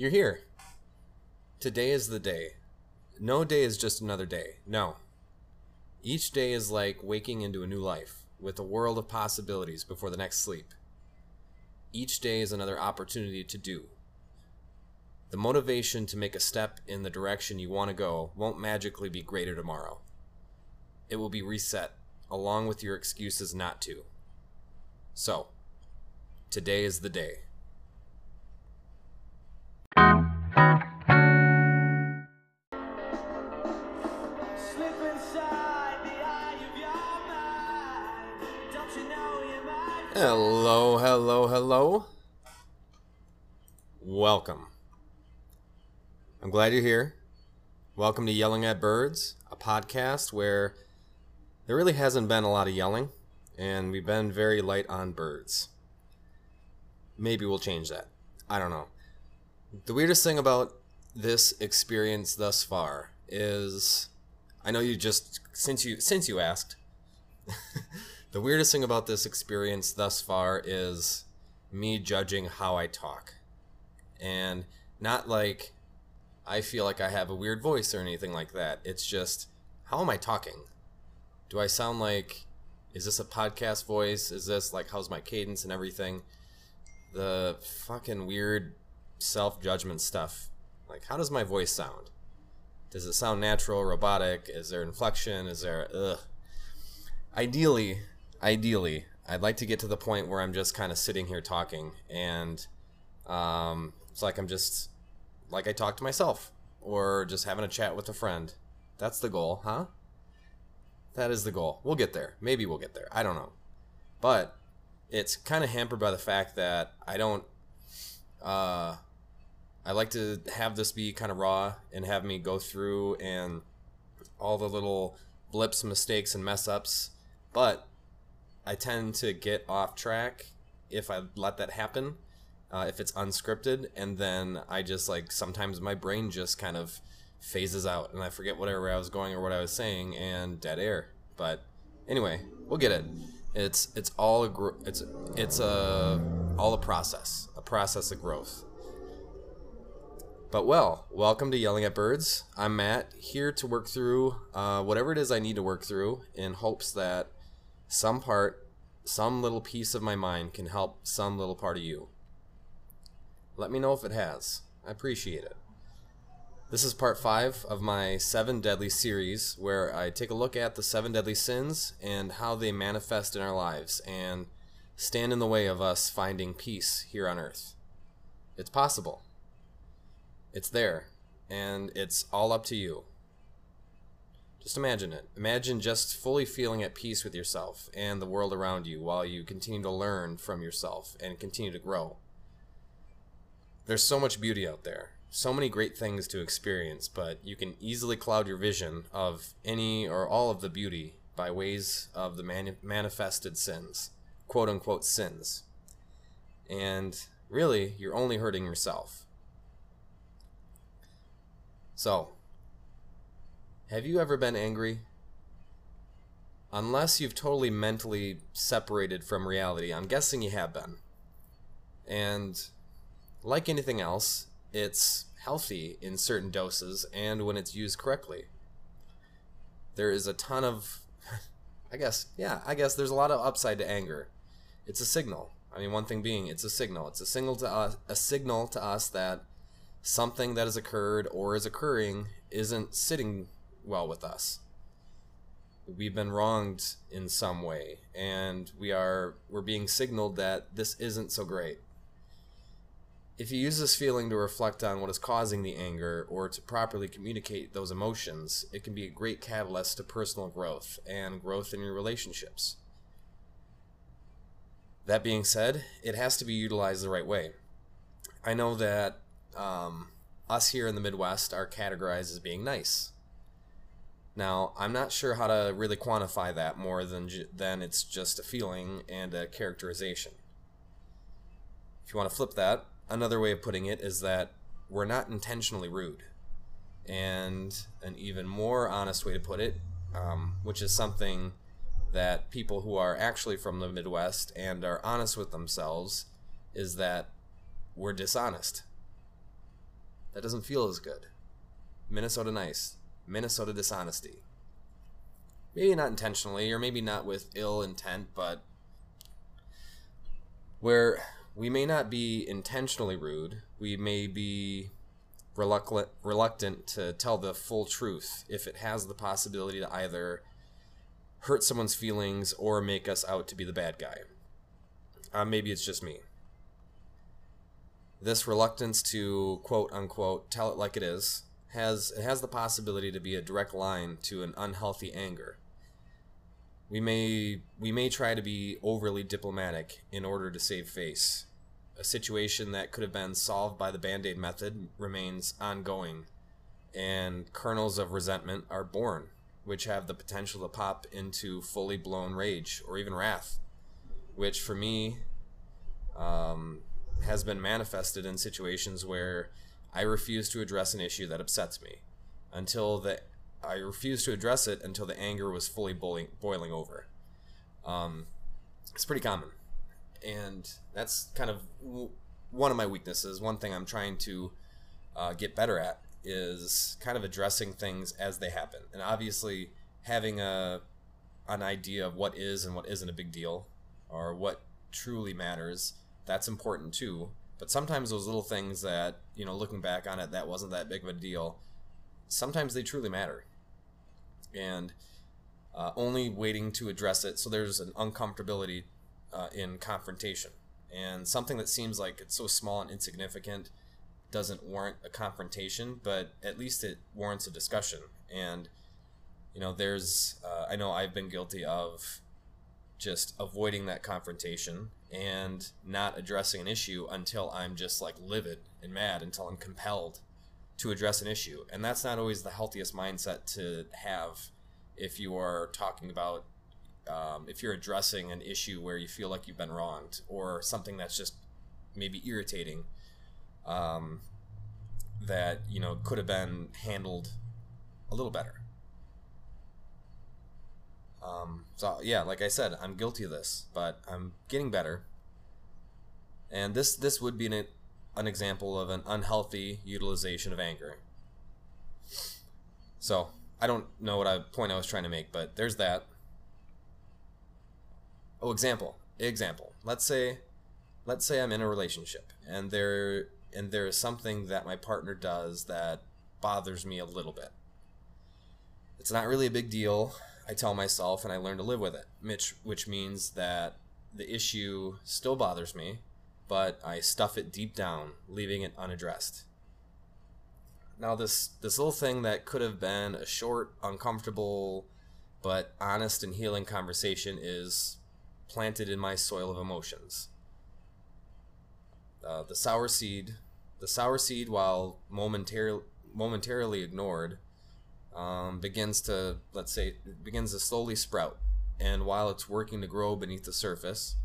You're here. Today is the day. No day is just another day. No. Each day is like waking into a new life, with a world of possibilities before the next sleep. Each day is another opportunity to do. The motivation to make a step in the direction you want to go won't magically be greater tomorrow. It will be reset, along with your excuses not to. So, today is the day. Hello, hello, hello. Welcome. I'm glad you're here. Welcome to Yelling at Birds, a podcast where there really hasn't been a lot of yelling, and we've been very light on birds. Maybe we'll change that. I don't know. The weirdest thing about this experience thus far is, I know you just, since you asked, the weirdest thing about this experience thus far is me judging how I talk. And not like I feel like I have a weird voice or anything like that. It's just, how am I talking? Do I sound like, is this a podcast voice? Is this like, how's my cadence and everything? The fucking weird self-judgment stuff. Like, how does my voice sound? Does it sound natural, robotic? Is there inflection? Is there, Ideally, I'd like to get to the point where I'm just kind of sitting here talking, and it's like I'm just, like I talk to myself, or just having a chat with a friend. That's the goal, huh? That is the goal. We'll get there. Maybe we'll get there. I don't know. But it's kind of hampered by the fact that I don't, I like to have this be kind of raw and have me go through and all the little blips, mistakes, and mess-ups. But I tend to get off track if I let that happen, if it's unscripted, and then I just like, sometimes my brain just kind of phases out and I forget whatever I was going or what I was saying, and dead air. But anyway, we'll get it. It's all a process of growth. But well, welcome to Yelling at Birds. I'm Matt, here to work through whatever it is I need to work through, in hopes that some part, some little piece of my mind can help some little part of you. Let me know if it has. I appreciate it. This is part 5 of my 7 Deadly series, where I take a look at the 7 deadly sins and how they manifest in our lives and stand in the way of us finding peace here on earth. It's possible. It's there, and it's all up to you. Just imagine it. Imagine just fully feeling at peace with yourself and the world around you while you continue to learn from yourself and continue to grow. There's so much beauty out there, so many great things to experience, but you can easily cloud your vision of any or all of the beauty by ways of the manifested sins, quote-unquote sins. And really, you're only hurting yourself. So, have you ever been angry? Unless you've totally mentally separated from reality, I'm guessing you have been. And like anything else, it's healthy in certain doses and when it's used correctly. There is a ton of, I guess there's a lot of upside to anger. It's a signal. I mean, one thing being, it's a signal. It's a signal to us that something that has occurred or is occurring isn't sitting well with us. We've been wronged in some way, and we're being signaled that this isn't so great. If you use this feeling to reflect on what is causing the anger or to properly communicate those emotions, it can be a great catalyst to personal growth and growth in your relationships. That being said, it has to be utilized the right way. I know that us here in the Midwest are categorized as being nice. Now, I'm not sure how to really quantify that more than it's just a feeling and a characterization. If you want to flip that, another way of putting it is that we're not intentionally rude. And an even more honest way to put it, which is something that people who are actually from the Midwest and are honest with themselves, is that we're dishonest. That doesn't feel as good. Minnesota Nice. Minnesota dishonesty. Maybe not intentionally, or maybe not with ill intent, but where we may not be intentionally rude, we may be reluctant to tell the full truth if it has the possibility to either hurt someone's feelings or make us out to be the bad guy. Maybe it's just me. This reluctance to quote-unquote tell it like it is has the possibility to be a direct line to an unhealthy anger. We may try to be overly diplomatic in order to save face. A situation that could have been solved by the Band-Aid method remains ongoing, and kernels of resentment are born, which have the potential to pop into fully blown rage or even wrath, which for me has been manifested in situations where I refuse to address an issue that upsets me. I refuse to address it until the anger was fully boiling over. It's pretty common, and that's kind of one of my weaknesses. One thing I'm trying to get better at is kind of addressing things as they happen, and obviously having an idea of what is and what isn't a big deal, or what truly matters. That's important too. But sometimes those little things that, you know, looking back on it, that wasn't that big of a deal, sometimes they truly matter. And only waiting to address it, so there's an uncomfortability in confrontation. And something that seems like it's so small and insignificant doesn't warrant a confrontation, but at least it warrants a discussion. And, you know, I know I've been guilty of just avoiding that confrontation and not addressing an issue until I'm just like livid and mad, until I'm compelled to address an issue. And that's not always the healthiest mindset to have if you are talking about, if you're addressing an issue where you feel like you've been wronged or something that's just maybe irritating, that, you know, could have been handled a little better. So yeah, like I said, I'm guilty of this, but I'm getting better. And this would be an example of an unhealthy utilization of anger. So I don't know what point I was trying to make, but there's that. Oh, example. Let's say I'm in a relationship, and there is something that my partner does that bothers me a little bit. It's not really a big deal, I tell myself, and I learn to live with it, which means that the issue still bothers me, but I stuff it deep down, leaving it unaddressed. Now this little thing that could have been a short, uncomfortable, but honest and healing conversation is planted in my soil of emotions. The sour seed, while momentarily ignored, begins to slowly sprout, and while it's working to grow beneath the surface,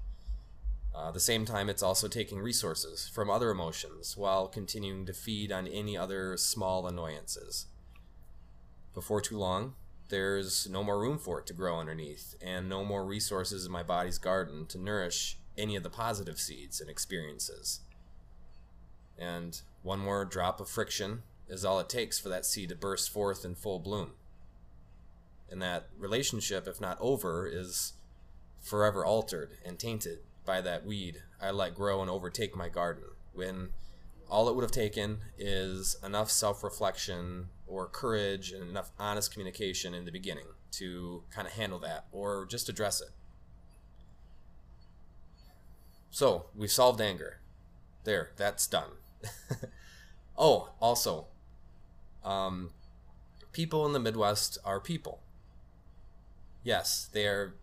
at the same time it's also taking resources from other emotions while continuing to feed on any other small annoyances. Before too long, there's no more room for it to grow underneath, and no more resources in my body's garden to nourish any of the positive seeds and experiences. And one more drop of friction is all it takes for that seed to burst forth in full bloom. And that relationship, if not over, is forever altered and tainted by that weed I let grow and overtake my garden, when all it would have taken is enough self-reflection or courage and enough honest communication in the beginning to kind of handle that or just address it. So, we've solved anger. There, that's done. Oh, also, people in the Midwest are people. Yes, they are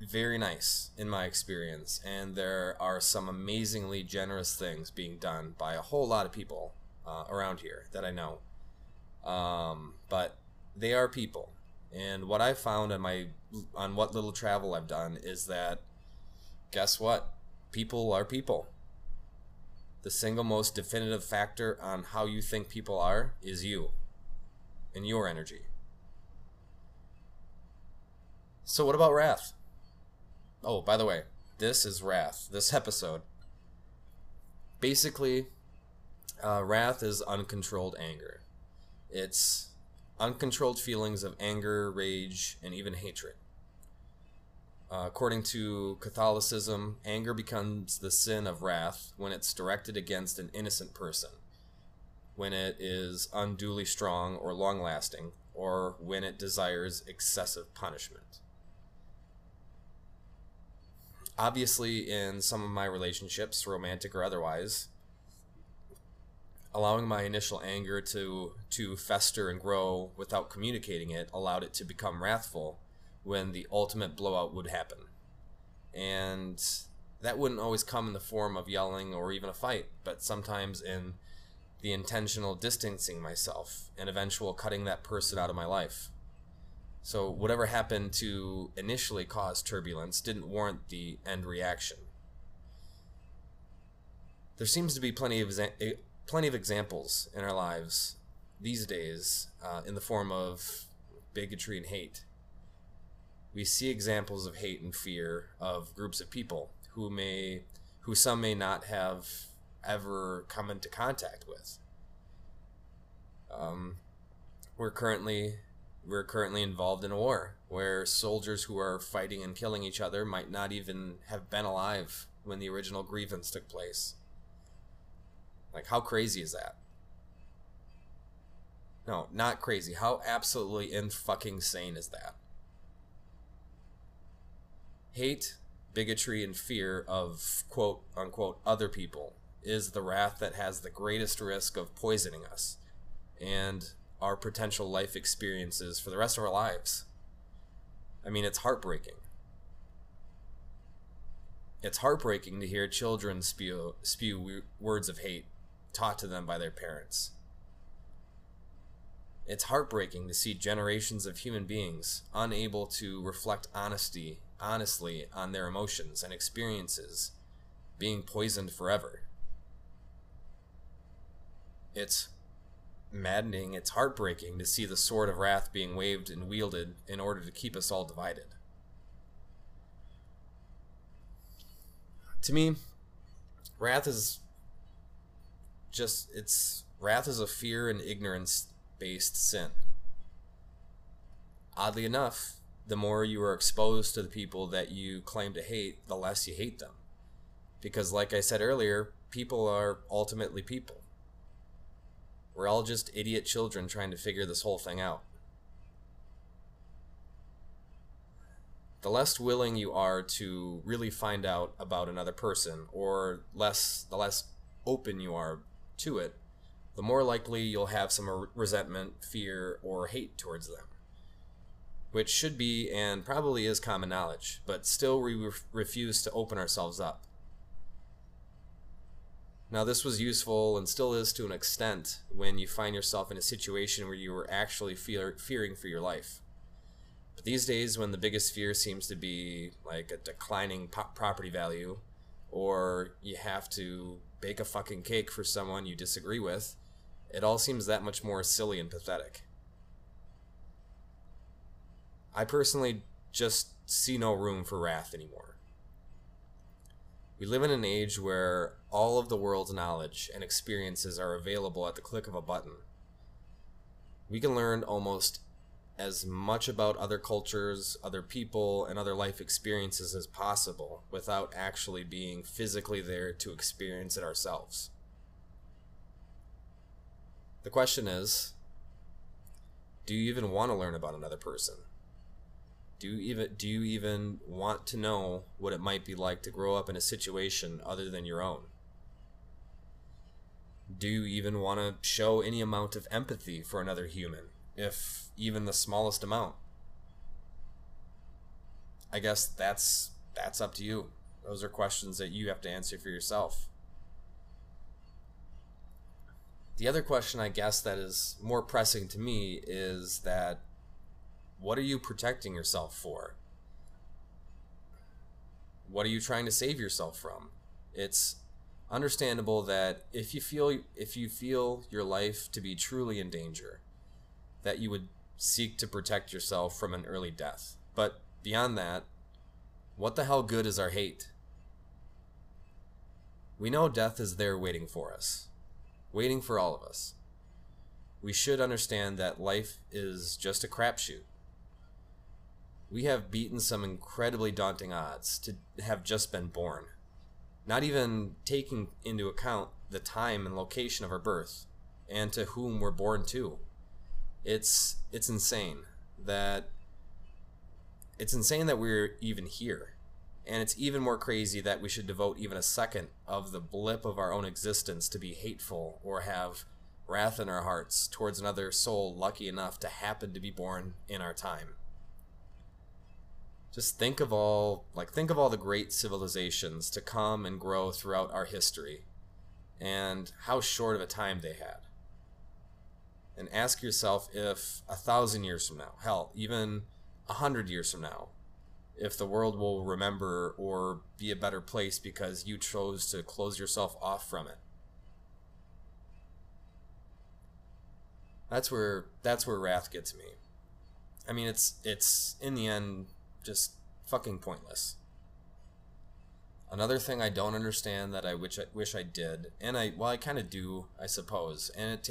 very nice in my experience, and there are some amazingly generous things being done by a whole lot of people around here that I know. But they are people, and what I found on what little travel I've done is that, guess what? People are people. The single most definitive factor on how you think people are is you and your energy. So what about wrath? Oh, by the way, this is wrath, this episode. Basically, Wrath is uncontrolled anger. It's uncontrolled feelings of anger, rage, and even hatred. According to Catholicism, anger becomes the sin of wrath when it's directed against an innocent person, when it is unduly strong or long-lasting, or when it desires excessive punishment. Obviously, in some of my relationships, romantic or otherwise, allowing my initial anger to fester and grow without communicating it allowed it to become wrathful when the ultimate blowout would happen. And that wouldn't always come in the form of yelling or even a fight, but sometimes in the intentional distancing myself and eventual cutting that person out of my life. So whatever happened to initially cause turbulence didn't warrant the end reaction. There seems to be plenty of examples in our lives these days in the form of bigotry and hate. We see examples of hate and fear of groups of people who some may not have ever come into contact with. We're currently involved in a war where soldiers who are fighting and killing each other might not even have been alive when the original grievance took place. Like, how crazy is that? No, not crazy. How absolutely in-fucking-sane is that? Hate, bigotry, and fear of quote-unquote other people is the wrath that has the greatest risk of poisoning us and our potential life experiences for the rest of our lives. I mean, it's heartbreaking. It's heartbreaking to hear children spew words of hate taught to them by their parents. It's heartbreaking to see generations of human beings unable to reflect honestly on their emotions and experiences being poisoned forever. It's maddening, it's heartbreaking to see the sword of wrath being waved and wielded in order to keep us all divided. To me, wrath is a fear and ignorance-based sin. Oddly enough, the more you are exposed to the people that you claim to hate, the less you hate them. Because like I said earlier, people are ultimately people. We're all just idiot children trying to figure this whole thing out. The less willing you are to really find out about another person, or the less open you are to it, the more likely you'll have some resentment, fear, or hate towards them. Which should be and probably is common knowledge, but still we refuse to open ourselves up. Now, this was useful and still is to an extent when you find yourself in a situation where you were actually fearing for your life. But these days, when the biggest fear seems to be like a declining property value, or you have to bake a fucking cake for someone you disagree with, it all seems that much more silly and pathetic. I personally just see no room for wrath anymore. We live in an age where all of the world's knowledge and experiences are available at the click of a button. We can learn almost as much about other cultures, other people, and other life experiences as possible without actually being physically there to experience it ourselves. The question is, do you even want to learn about another person? Do you even want to know what it might be like to grow up in a situation other than your own? Do you even want to show any amount of empathy for another human, if even the smallest amount? I guess that's up to you. Those are questions that you have to answer for yourself. The other question, I guess, that is more pressing to me is that, what are you protecting yourself for? What are you trying to save yourself from? It's understandable that if you feel your life to be truly in danger, that you would seek to protect yourself from an early death. But beyond that, what the hell good is our hate? We know death is there waiting for us, waiting for all of us. We should understand that life is just a crapshoot. We have beaten some incredibly daunting odds to have just been born, not even taking into account the time and location of our birth, and to whom we're born to. It's insane that we're even here. And it's even more crazy that we should devote even a second of the blip of our own existence to be hateful or have wrath in our hearts towards another soul lucky enough to happen to be born in our time. Just think of all the great civilizations to come and grow throughout our history, and how short of a time they had. And ask yourself if 1,000 years from now, hell, even 100 years from now, if the world will remember or be a better place because you chose to close yourself off from it. That's where wrath gets me. I mean, it's in the end just fucking pointless. Another thing I don't understand that I wish I did, and I kind of do, I suppose, and it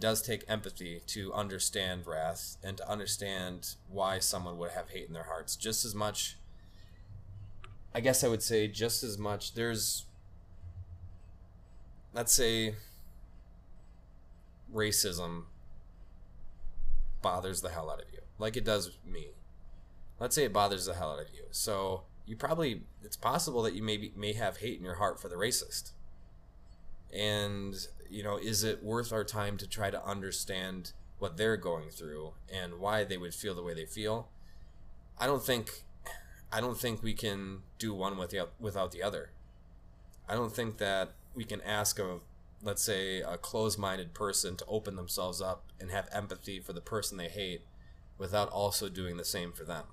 does take empathy to understand wrath and to understand why someone would have hate in their hearts. Just as much, I guess I would say, just as much. There's, let's say, racism bothers the hell out of you, like it does me. Let's say it bothers the hell out of you. So it's possible that you may have hate in your heart for the racist. And, you know, is it worth our time to try to understand what they're going through and why they would feel the way they feel? I don't think we can do one without the other. I don't think that we can ask a closed-minded person to open themselves up and have empathy for the person they hate without also doing the same for them.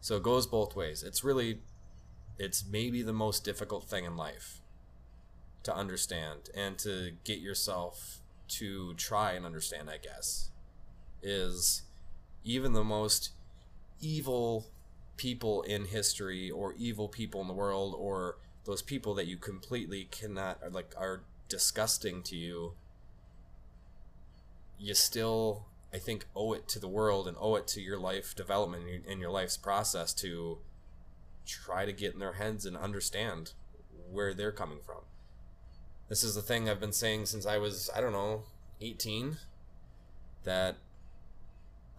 So it goes both ways. It's maybe the most difficult thing in life to understand, and to get yourself to try and understand, I guess, is even the most evil people in history, or evil people in the world, or those people that you completely cannot, like, are disgusting to you, you still, I think, owe it to the world and owe it to your life development and your life's process to try to get in their heads and understand where they're coming from. This is the thing I've been saying since I was, 18, that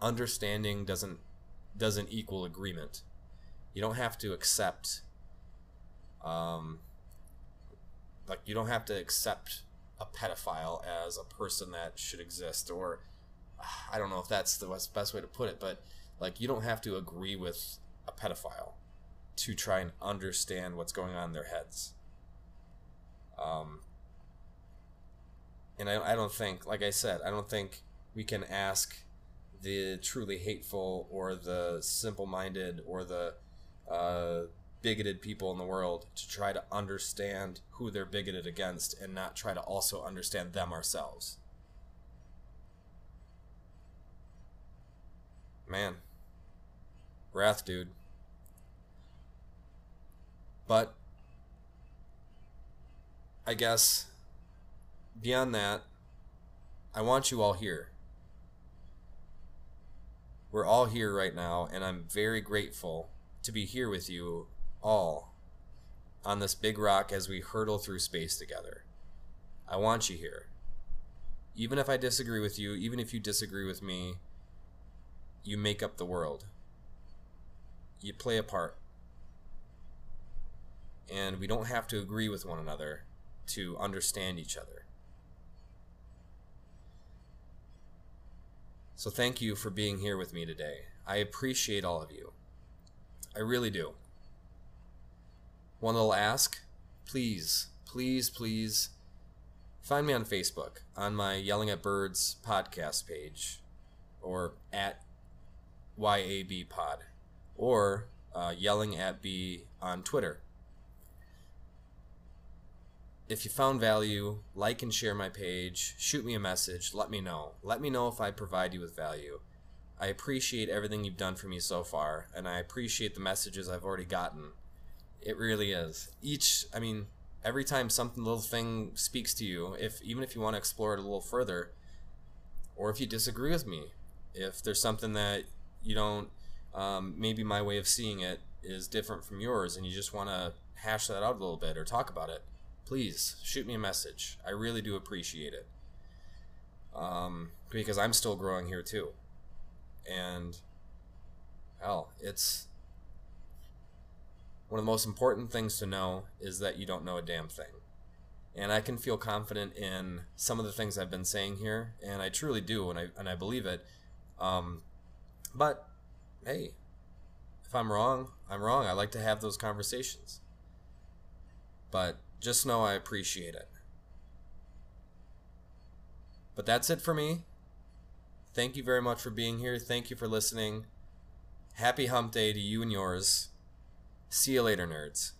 understanding doesn't equal agreement. You don't have to accept, a pedophile as a person that should exist, or I don't know if that's the best way to put it, but like, you don't have to agree with a pedophile to try and understand what's going on in their heads. And I don't think, like I said, I don't think we can ask the truly hateful or the simple-minded or the bigoted people in the world to try to understand who they're bigoted against and not try to also understand them ourselves. Man. Wrath, dude. But I guess beyond that, I want you all here. We're all here right now, and I'm very grateful to be here with you all on this big rock as we hurtle through space together. I want you here. Even if I disagree with you, even if you disagree with me, you make up the world. You play a part. And we don't have to agree with one another to understand each other. So thank you for being here with me today. I appreciate all of you. I really do. One little ask, please, please, please find me on Facebook, on my Yelling at Birds podcast page, or at YAB Pod, or Yelling at B on Twitter. If you found value, like and share my page, shoot me a message, let me know. Let me know if I provide you with value. I appreciate everything you've done for me so far, and I appreciate the messages I've already gotten. It really is. every time something, little thing speaks to you, even if you want to explore it a little further, or if you disagree with me, if there's something that you don't, maybe my way of seeing it is different from yours and you just want to hash that out a little bit or talk about it, please shoot me a message. I really do appreciate it. Because I'm still growing here too. And hell, it's one of the most important things to know is that you don't know a damn thing. And I can feel confident in some of the things I've been saying here, and I truly do, and I believe it. But hey, if I'm wrong, I'm wrong. I like to have those conversations. But just know I appreciate it. But that's it for me. Thank you very much for being here. Thank you for listening. Happy hump day to you and yours. See you later, nerds.